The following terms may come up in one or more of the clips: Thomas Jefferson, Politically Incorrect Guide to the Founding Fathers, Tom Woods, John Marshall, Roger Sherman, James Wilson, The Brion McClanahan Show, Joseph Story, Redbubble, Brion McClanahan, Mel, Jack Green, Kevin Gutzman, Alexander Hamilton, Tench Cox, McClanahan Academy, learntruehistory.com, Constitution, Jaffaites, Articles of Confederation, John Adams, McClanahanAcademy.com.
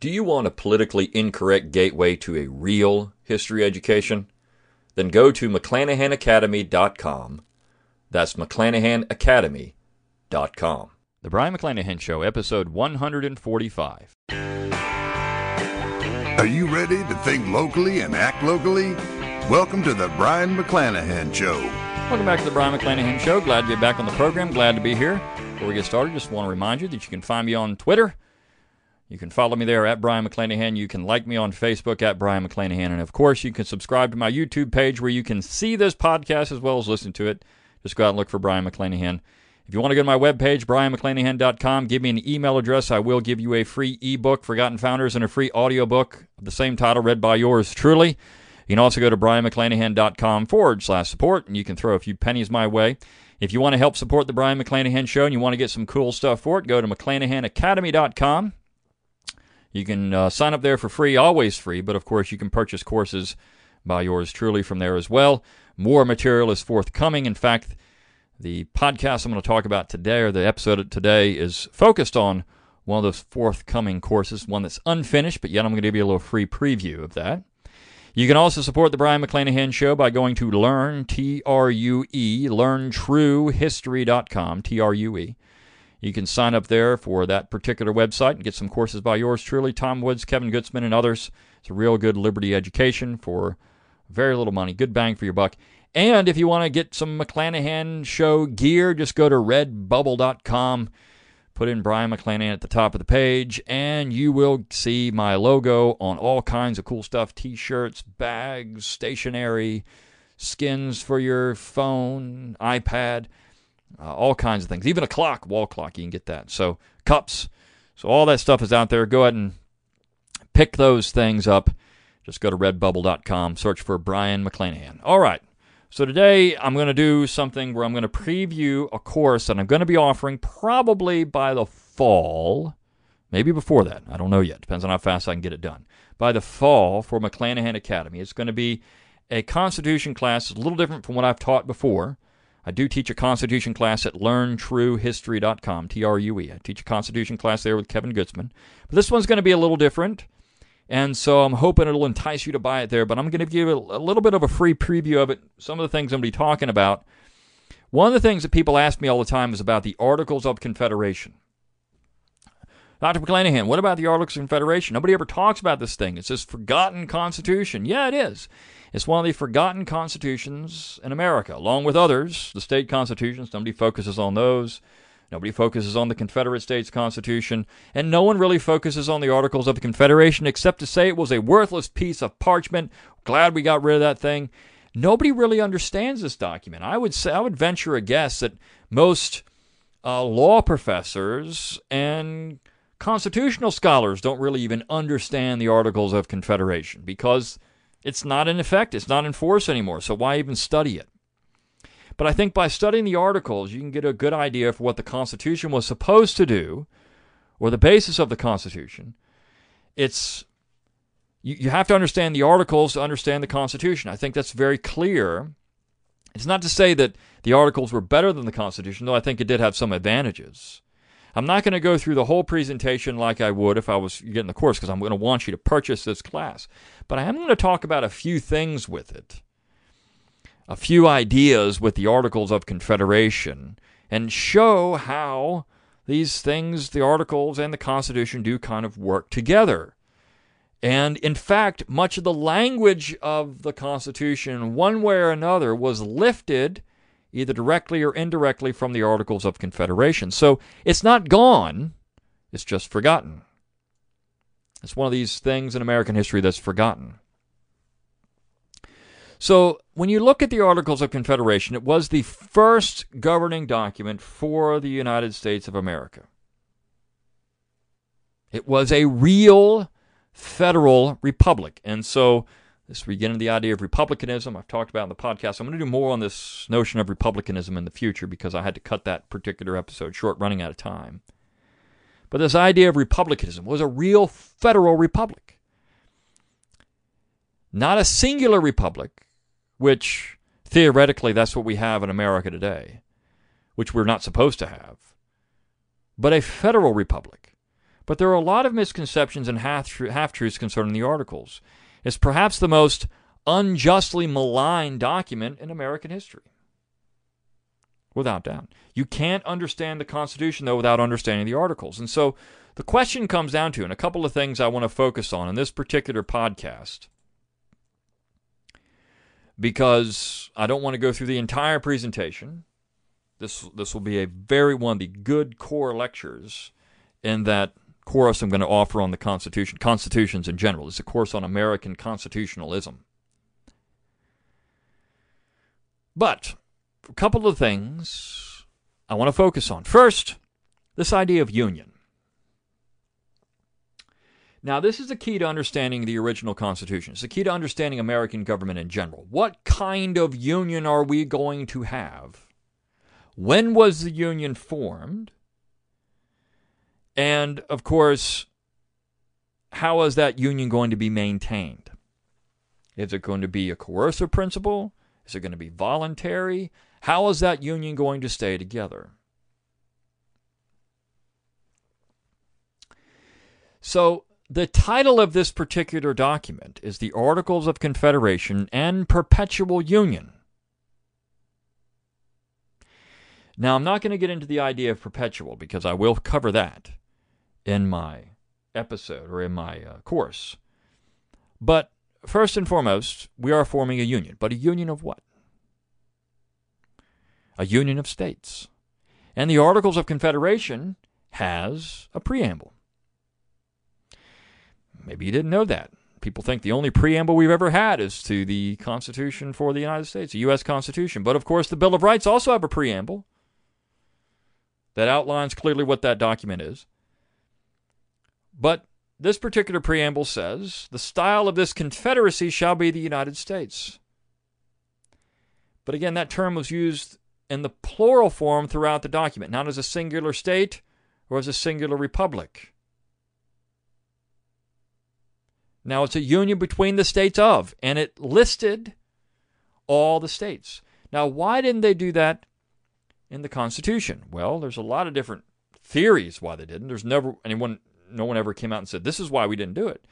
Do you want a politically incorrect gateway to a real history education? Then go to McClanahanAcademy.com. That's McClanahanAcademy.com. The Brion McClanahan Show, episode 145. Are you ready to think locally and act locally? Welcome to The Brion McClanahan Show. Welcome back to The Brion McClanahan Show. Glad to be back on the program. Glad to be here. Before we get started, just want to remind you that you can find me on Twitter. You can follow me there at Brion McClanahan. You can like me on Facebook at Brion McClanahan. And, of course, you can subscribe to my YouTube page where you can see this podcast as well as listen to it. Just go out and look for Brion McClanahan. If you want to go to my webpage, BrionMcClanahan.com, give me an email address. I will give you a free ebook, Forgotten Founders, and a free audiobook of the same title, read by yours truly. You can also go to BrionMcClanahan.com/support, and you can throw a few pennies my way. If you want to help support The Brion McClanahan Show and you want to get some cool stuff for it, go to McClanahanAcademy.com. You can sign up there for free, always free, but of course you can purchase courses by yours truly from there as well. More material is forthcoming. In fact, the podcast I'm going to talk about today, or the episode today, is focused on one of those forthcoming courses, one that's unfinished, but yet I'm going to give you a little free preview of that. You can also support The Brion McClanahan Show by going to learntruehistory.com, T-R-U-E. You can sign up there for that particular website and get some courses by yours truly, Tom Woods, Kevin Gutzman, and others. It's a real good liberty education for very little money. Good bang for your buck. And if you want to get some McClanahan Show gear, just go to redbubble.com, put in Brion McClanahan at the top of the page, and you will see my logo on all kinds of cool stuff, T-shirts, bags, stationery, skins for your phone, iPad, all kinds of things. Even a clock, wall clock, you can get that. So cups. So all that stuff is out there. Go ahead and pick those things up. Just go to redbubble.com, search for Brion McClanahan. All right. So today I'm going to do something where I'm going to preview a course that I'm going to be offering probably by the fall, maybe before that. I don't know yet. Depends on how fast I can get it done. By the fall for McClanahan Academy. It's going to be a Constitution class. It's a little different from what I've taught before. I do teach a Constitution class at learntruehistory.com, T-R-U-E. I teach a Constitution class there with Kevin Gutzman. But this one's going to be a little different, and so I'm hoping it'll entice you to buy it there. But I'm going to give you a little bit of a free preview of it, some of the things I'm going to be talking about. One of the things that people ask me all the time is about the Articles of Confederation. Dr. McClanahan, what about the Articles of Confederation? Nobody ever talks about this thing. It's this forgotten constitution. Yeah, it is. It's one of the forgotten constitutions in America, along with others, the state constitutions. Nobody focuses on those. Nobody focuses on the Confederate States Constitution. And no one really focuses on the Articles of the Confederation except to say it was a worthless piece of parchment. Glad we got rid of that thing. Nobody really understands this document. I would venture a guess that most law professors and constitutional scholars don't really even understand the Articles of Confederation because it's not in effect. It's not in force anymore, so why even study it? But I think by studying the Articles, you can get a good idea for what the Constitution was supposed to do or the basis of the Constitution. You have to understand the Articles to understand the Constitution. I think that's very clear. It's not to say that the Articles were better than the Constitution, though I think it did have some advantages. I'm not going to go through the whole presentation like I would if I was getting the course because I'm going to want you to purchase this class. But I am going to talk about a few things with it, a few ideas with the Articles of Confederation, and show how these things, the Articles and the Constitution, do kind of work together. And in fact, much of the language of the Constitution, one way or another, was lifted either directly or indirectly from the Articles of Confederation. So it's not gone, it's just forgotten. It's one of these things in American history that's forgotten. So when you look at the Articles of Confederation, it was the first governing document for the United States of America. It was a real federal republic, and so this we get into the idea of republicanism. I've talked about in the podcast. I'm going to do more on this notion of republicanism in the future because I had to cut that particular episode short, running out of time. But this idea of republicanism was a real federal republic. Not a singular republic, which theoretically that's what we have in America today, which we're not supposed to have, but a federal republic. But there are a lot of misconceptions and half-truths concerning the Articles. It's perhaps the most unjustly maligned document in American history. Without doubt. You can't understand the Constitution, though, without understanding the Articles. And so the question comes down to, and a couple of things I want to focus on in this particular podcast, because I don't want to go through the entire presentation. This will be one of the good core lectures in that course I'm going to offer on the Constitution, constitutions in general. It's a course on American constitutionalism. But a couple of things I want to focus on. First, this idea of union. Now, this is the key to understanding the original Constitution. It's the key to understanding American government in general. What kind of union are we going to have? When was the union formed? And, of course, how is that union going to be maintained? Is it going to be a coercive principle? Is it going to be voluntary? How is that union going to stay together? So, the title of this particular document is The Articles of Confederation and Perpetual Union. Now, I'm not going to get into the idea of perpetual because I will cover that in my episode or in my course. But first and foremost, we are forming a union. But a union of what? A union of states. And the Articles of Confederation has a preamble. Maybe you didn't know that. People think the only preamble we've ever had is to the Constitution for the United States, the U.S. Constitution. But, of course, the Bill of Rights also have a preamble that outlines clearly what that document is. But this particular preamble says, the style of this confederacy shall be the United States. But, again, that term was used in the plural form throughout the document, not as a singular state or as a singular republic. Now, it's a union between the states of, and it listed all the states. Now, why didn't they do that in the Constitution? Well, there's a lot of different theories why they didn't. There's never no one ever came out and said, this is why we didn't do it.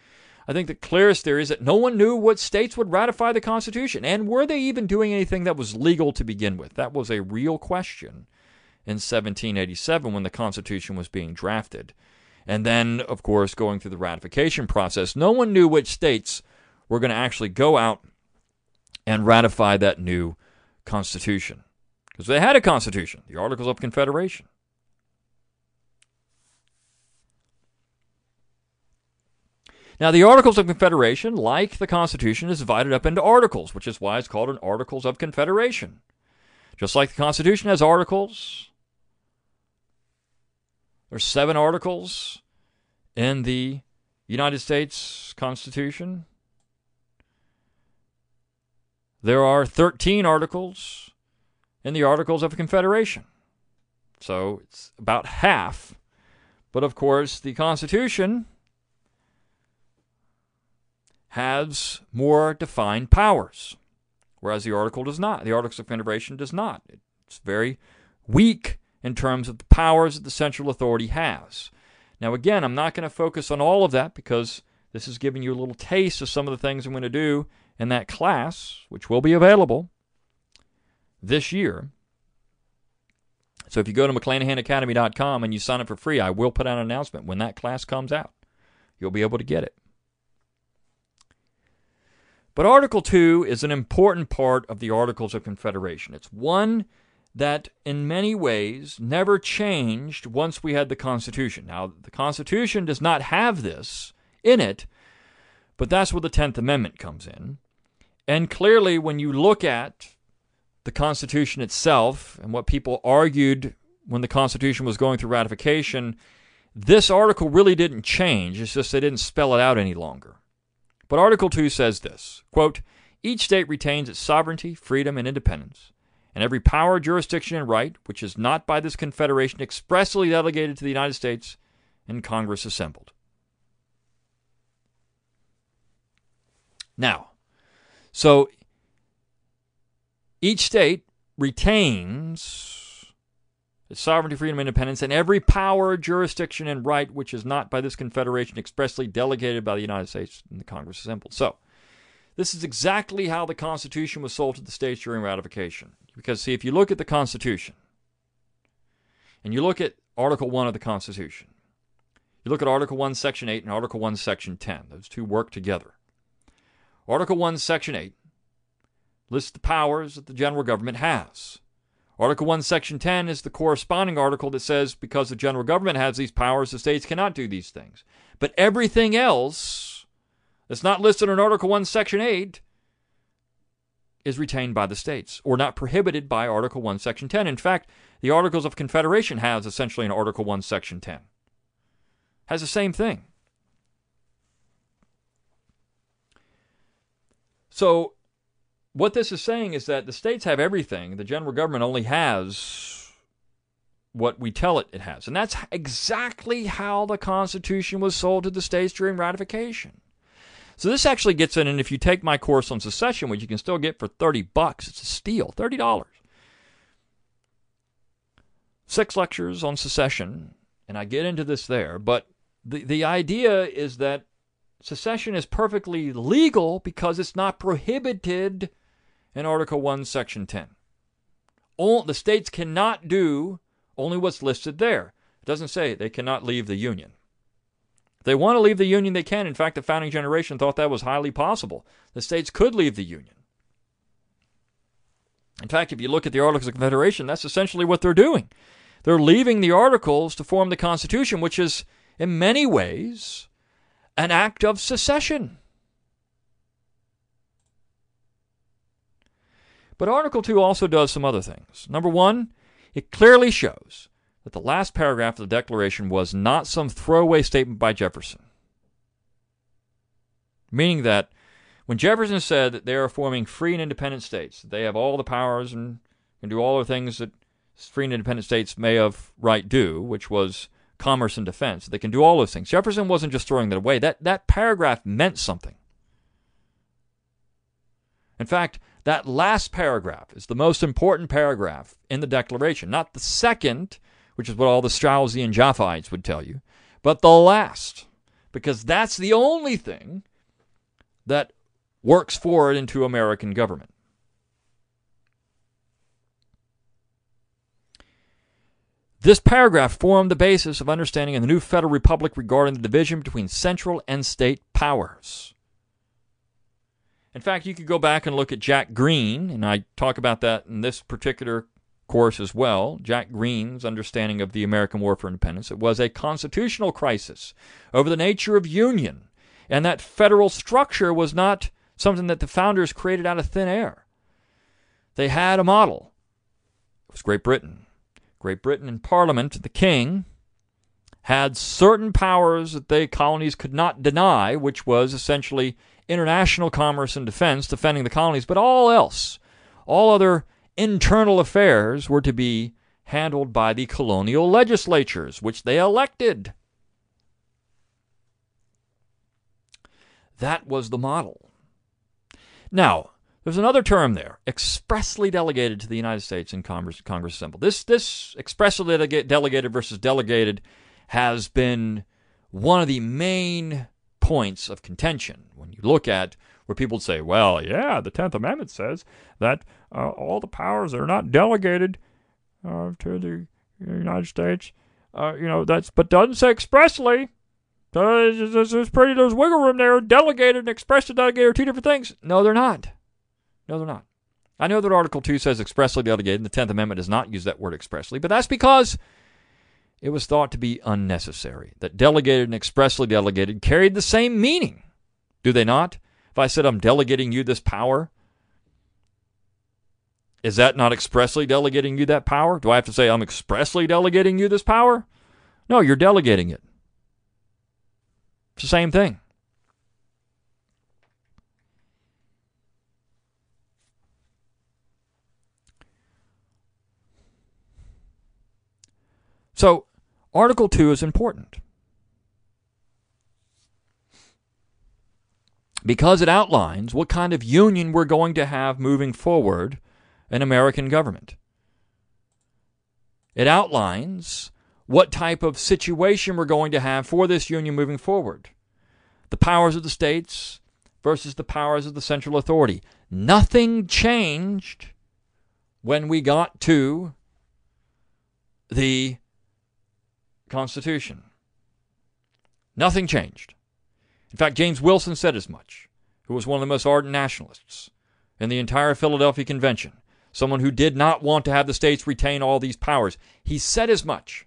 I think the clearest theory is that no one knew what states would ratify the Constitution, and were they even doing anything that was legal to begin with? That was a real question in 1787 when the Constitution was being drafted. And then, of course, going through the ratification process, no one knew which states were going to actually go out and ratify that new Constitution. Because they had a Constitution, the Articles of Confederation. Now, the Articles of Confederation, like the Constitution, is divided up into articles, which is why it's called an Articles of Confederation. Just like the Constitution has articles. There's 7 articles in the United States Constitution. There are 13 articles in the Articles of Confederation. So it's about half. But of course, the Constitution has more defined powers, whereas the article does not. The Articles of Confederation does not. It's very weak in terms of the powers that the central authority has. Now, again, I'm not going to focus on all of that because this is giving you a little taste of some of the things I'm going to do in that class, which will be available this year. So if you go to McClanahanAcademy.com and you sign up for free, I will put out an announcement when that class comes out. You'll be able to get it. But Article 2 is an important part of the Articles of Confederation. It's one that in many ways never changed once we had the Constitution. Now, the Constitution does not have this in it, but that's where the 10th Amendment comes in. And clearly, when you look at the Constitution itself and what people argued when the Constitution was going through ratification, this article really didn't change. It's just they didn't spell it out any longer. But Article 2 says this, quote, each state retains its sovereignty, freedom, and independence, and every power, jurisdiction, and right, which is not by this Confederation expressly delegated to the United States and Congress assembled. Now, so each state retains sovereignty, freedom, and independence, and every power, jurisdiction, and right which is not by this Confederation expressly delegated by the United States and the Congress assembled. So, this is exactly how the Constitution was sold to the states during ratification. Because, see, if you look at the Constitution, and you look at Article 1 of the Constitution, you look at Article 1, Section 8, and Article 1, Section 10. Those two work together. Article 1, Section 8 lists the powers that the general government has. Article 1, Section 10 is the corresponding article that says because the general government has these powers, the states cannot do these things. But everything else that's not listed in Article 1, Section 8 is retained by the states or not prohibited by Article 1, Section 10. In fact, the Articles of Confederation has essentially an Article 1, Section 10. Has the same thing. So, what this is saying is that the states have everything. The general government only has what we tell it it has. And that's exactly how the Constitution was sold to the states during ratification. So this actually gets in, and if you take my course on secession, which you can still get for $30, it's a steal, $30. 6 lectures on secession, and I get into this there, but the idea is that secession is perfectly legal because it's not prohibited in Article 1, Section 10. The states cannot do only what's listed there. It doesn't say they cannot leave the Union. If they want to leave the Union, they can. In fact, the founding generation thought that was highly possible. The states could leave the Union. In fact, if you look at the Articles of Confederation, that's essentially what they're doing. They're leaving the Articles to form the Constitution, which is, in many ways, an act of secession. But Article 2 also does some other things. Number one, it clearly shows that the last paragraph of the Declaration was not some throwaway statement by Jefferson. Meaning that when Jefferson said that they are forming free and independent states, that they have all the powers and can do all the things that free and independent states may of right do, which was commerce and defense. They can do all those things. Jefferson wasn't just throwing that away. That paragraph meant something. In fact, that last paragraph is the most important paragraph in the Declaration. Not the second, which is what all the Straussian and Jaffaites would tell you, but the last, because that's the only thing that works forward into American government. This paragraph formed the basis of understanding in the new Federal Republic regarding the division between central and state powers. In fact, you could go back and look at Jack Green, and I talk about that in this particular course as well, Jack Green's understanding of the American War for Independence. It was a constitutional crisis over the nature of union, and that federal structure was not something that the founders created out of thin air. They had a model. It was Great Britain. Great Britain in Parliament, the king, had certain powers that the colonies could not deny, which was essentially international commerce and defense, defending the colonies, but all else, all other internal affairs were to be handled by the colonial legislatures, which they elected. That was the model. Now, there's another term there, expressly delegated to the United States and Congress assembled. This expressly delegated versus delegated has been one of the main points of contention when you look at where people say, well, yeah, the 10th Amendment says that all the powers that are not delegated to the United States, but doesn't say expressly. So there's wiggle room there. Delegated and expressly delegated are two different things. No, they're not. No, they're not. I know that Article 2 says expressly delegated, and the 10th Amendment does not use that word expressly, but that's because it was thought to be unnecessary, that delegated and expressly delegated carried the same meaning. Do they not? If I said, I'm delegating you this power, is that not expressly delegating you that power? Do I have to say, I'm expressly delegating you this power? No, you're delegating it. It's the same thing. So, Article 2 is important because it outlines what kind of union we're going to have moving forward in American government. It outlines what type of situation we're going to have for this union moving forward. The powers of the states versus the powers of the central authority. Nothing changed when we got to the Constitution. Nothing changed. In fact, James Wilson said as much, who was one of the most ardent nationalists in the entire Philadelphia Convention, someone who did not want to have the states retain all these powers. He said as much.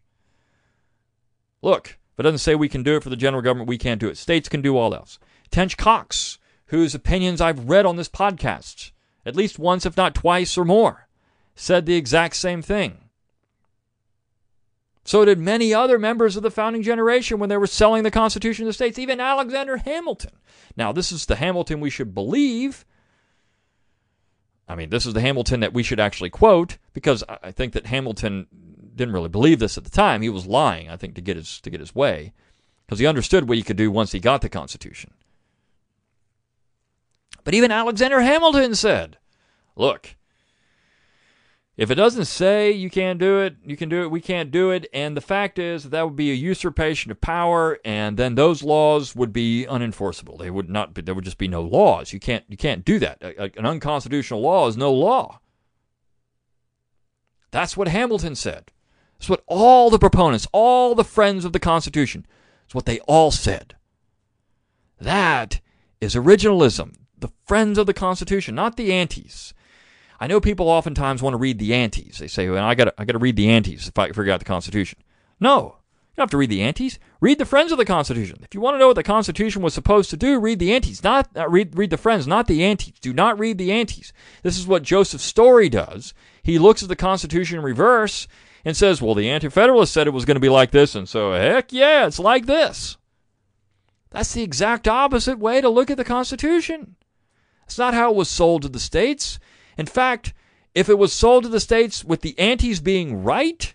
Look, if it doesn't say we can do it for the general government, we can't do it. States can do all else. Tench Cox, whose opinions I've read on this podcast, at least once, if not twice or more, said the exact same thing. So did many other members of the founding generation when they were selling the Constitution to the states, even Alexander Hamilton. Now, this is the Hamilton we should believe. I mean, this is the Hamilton that we should actually quote, because I think that Hamilton didn't really believe this at the time. He was lying, I think, to get his way, because he understood what he could do once he got the Constitution. But even Alexander Hamilton said, look, if it doesn't say you can't do it, you can do it, we can't do it, and the fact is that would be a usurpation of power, and then those laws would be unenforceable. They would not be, there would just be no laws. You can't do that. An unconstitutional law is no law. That's what Hamilton said. That's what all the proponents, all the friends of the Constitution, that's what they all said. That is originalism. The friends of the Constitution, not the antis. I know people oftentimes want to read the antis. They say, well, I got to read the antis if I can figure out the Constitution. No, you don't have to read the antis. Read the friends of the Constitution. If you want to know what the Constitution was supposed to do, read the antis. Read the friends, not the antis. Do not read the antis. This is what Joseph Story does. He looks at the Constitution in reverse and says, well, the Anti-Federalists said it was going to be like this, and so heck yeah, it's like this. That's the exact opposite way to look at the Constitution. That's not how it was sold to the states. In fact, if it was sold to the states with the antis being right,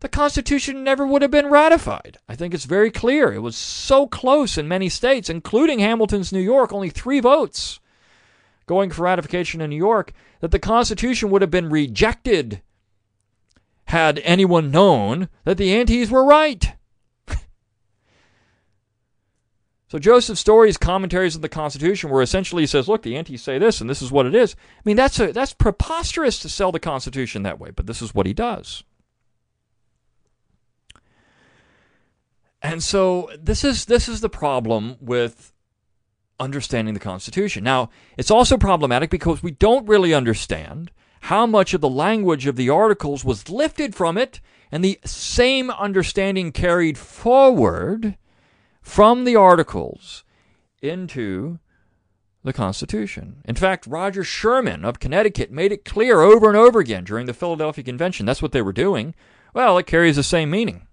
the Constitution never would have been ratified. I think it's very clear. It was so close in many states, including Hamilton's New York, only 3 votes going for ratification in New York, that the Constitution would have been rejected had anyone known that the antis were right. So Joseph Story's commentaries on the Constitution were essentially, he says, look, the antis say this, and this is what it is. I mean, that's preposterous to sell the Constitution that way, but this is what he does. And so this is the problem with understanding the Constitution. Now, it's also problematic because we don't really understand how much of the language of the Articles was lifted from it, and the same understanding carried forward from the Articles into the Constitution. In fact, Roger Sherman of Connecticut made it clear over and over again during the Philadelphia Convention. That's what they were doing. Well, it carries the same meaning.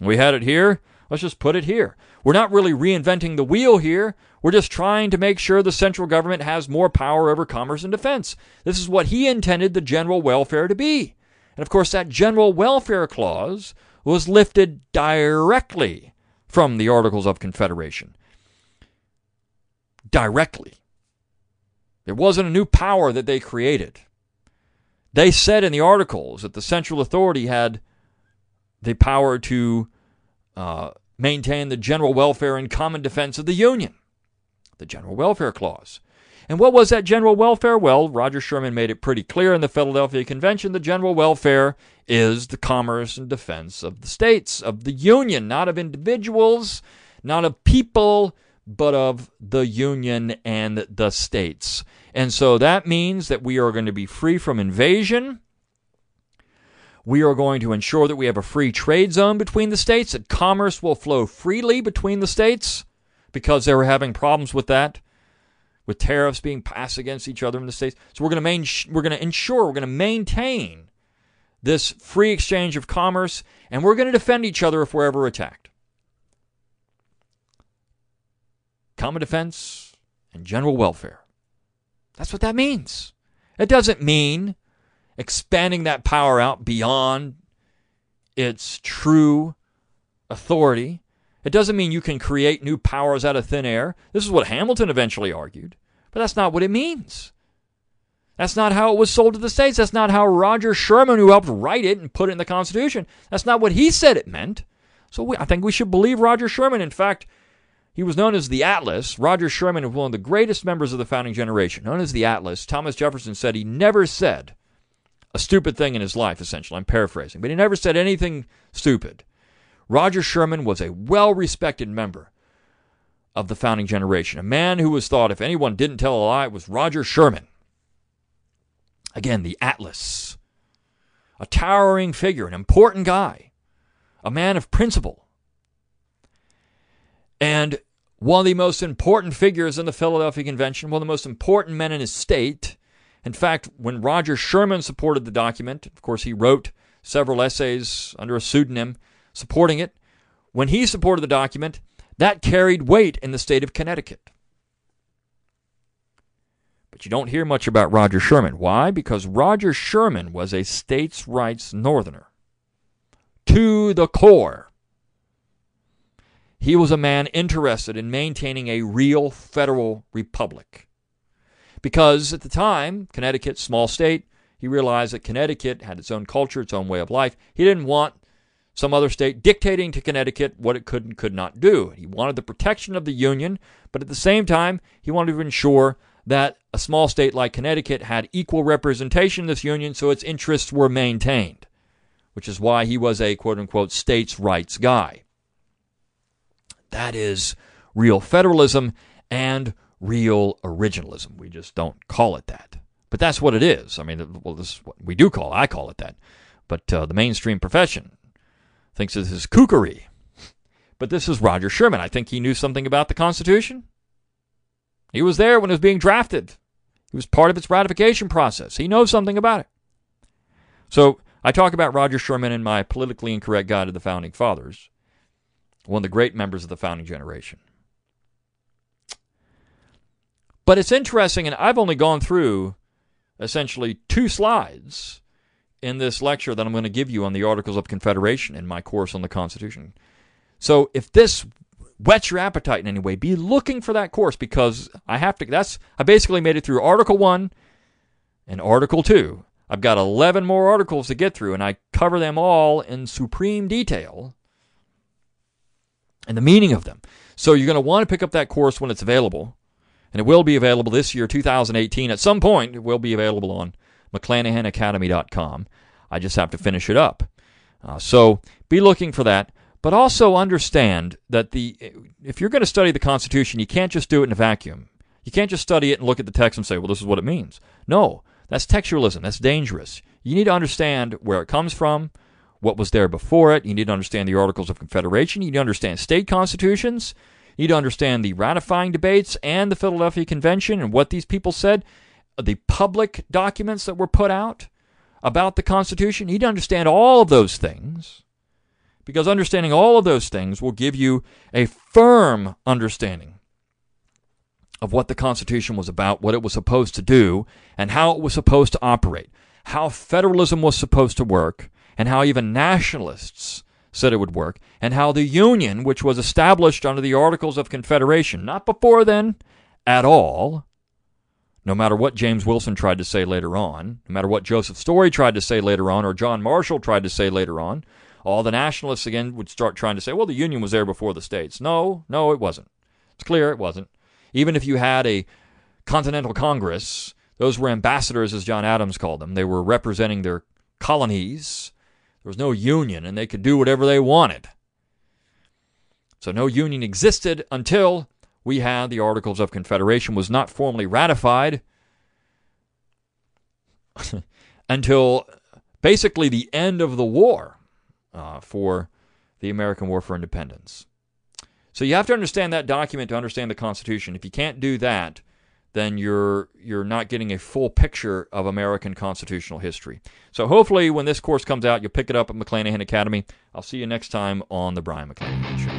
We had it here. Let's just put it here. We're not really reinventing the wheel here. We're just trying to make sure the central government has more power over commerce and defense. This is what he intended the general welfare to be. And of course, that general welfare clause was lifted directly from the Articles of Confederation. Directly. It wasn't a new power that they created. They said in the Articles that the central authority had the power to maintain the general welfare and common defense of the Union. The general welfare clause. And what was that general welfare? Well, Roger Sherman made it pretty clear in the Philadelphia Convention, the general welfare is the commerce and defense of the states, of the Union, not of individuals, not of people, but of the Union and the states. And so that means that we are going to be free from invasion. We are going to ensure that we have a free trade zone between the states, that commerce will flow freely between the states, because they were having problems with that, with tariffs being passed against each other in the states. So we're going to maintain this free exchange of commerce, and we're going to defend each other if we're ever attacked. Common defense and general welfare. That's what that means. It doesn't mean expanding that power out beyond its true authority. It doesn't mean you can create new powers out of thin air. This is what Hamilton eventually argued, but that's not what it means. That's not how it was sold to the states. That's not how Roger Sherman, who helped write it and put it in the Constitution, that's not what he said it meant. So I think we should believe Roger Sherman. In fact, he was known as the Atlas. Roger Sherman was one of the greatest members of the founding generation, known as the Atlas. Thomas Jefferson said he never said a stupid thing in his life, essentially. I'm paraphrasing. But he never said anything stupid. Roger Sherman was a well-respected member of the founding generation, a man who was thought if anyone didn't tell a lie, it was Roger Sherman. Again, the Atlas, a towering figure, an important guy, a man of principle, and one of the most important figures in the Philadelphia Convention, one of the most important men in his state. In fact, when Roger Sherman supported the document, of course, he wrote several essays under a pseudonym supporting it. When he supported the document, that carried weight in the state of Connecticut. But you don't hear much about Roger Sherman. Why? Because Roger Sherman was a states' rights northerner to the core. He was a man interested in maintaining a real federal republic. Because at the time, Connecticut, small state, he realized that Connecticut had its own culture, its own way of life. He didn't want some other state dictating to Connecticut what it could and could not do. He wanted the protection of the Union, but at the same time, he wanted to ensure that a small state like Connecticut had equal representation in this union, so its interests were maintained, which is why he was a quote-unquote states' rights guy. That is real federalism and real originalism. We just don't call it that. But that's what it is. I mean, well, this is what we do call it. I call it that. But the mainstream profession thinks this is kookery. But this is Roger Sherman. I think he knew something about the Constitution. He was there when it was being drafted. He was part of its ratification process. He knows something about it. So I talk about Roger Sherman in my Politically Incorrect Guide to the Founding Fathers, one of the great members of the founding generation. But it's interesting, and I've only gone through essentially 2 slides in this lecture that I'm going to give you on the Articles of Confederation in my course on the Constitution. So if this whet your appetite in any way, be looking for that course, because I have to. I basically made it through Article 1 and Article 2. I've got 11 more articles to get through, and I cover them all in supreme detail and the meaning of them. So you're going to want to pick up that course when it's available, and it will be available this year, 2018. At some point, it will be available on McClanahanAcademy.com. I just have to finish it up. So be looking for that. But also understand that if you're going to study the Constitution, you can't just do it in a vacuum. You can't just study it and look at the text and say, well, this is what it means. No, that's textualism. That's dangerous. You need to understand where it comes from, what was there before it. You need to understand the Articles of Confederation. You need to understand state constitutions. You need to understand the ratifying debates and the Philadelphia Convention and what these people said, the public documents that were put out about the Constitution. You need to understand all of those things, because understanding all of those things will give you a firm understanding of what the Constitution was about, what it was supposed to do, and how it was supposed to operate, how federalism was supposed to work, and how even nationalists said it would work, and how the Union, which was established under the Articles of Confederation, not before then at all, no matter what James Wilson tried to say later on, no matter what Joseph Story tried to say later on, or John Marshall tried to say later on, all the nationalists, again, would start trying to say, well, the Union was there before the states. No, it wasn't. It's clear it wasn't. Even if you had a Continental Congress, those were ambassadors, as John Adams called them. They were representing their colonies. There was no union, and they could do whatever they wanted. So no union existed until we had the Articles of Confederation. Was not formally ratified until basically the end of the war. For the American War for Independence. So you have to understand that document to understand the Constitution. If you can't do that, then you're not getting a full picture of American constitutional history. So hopefully when this course comes out, you'll pick it up at McClanahan Academy. I'll see you next time on The Brion McClanahan Show.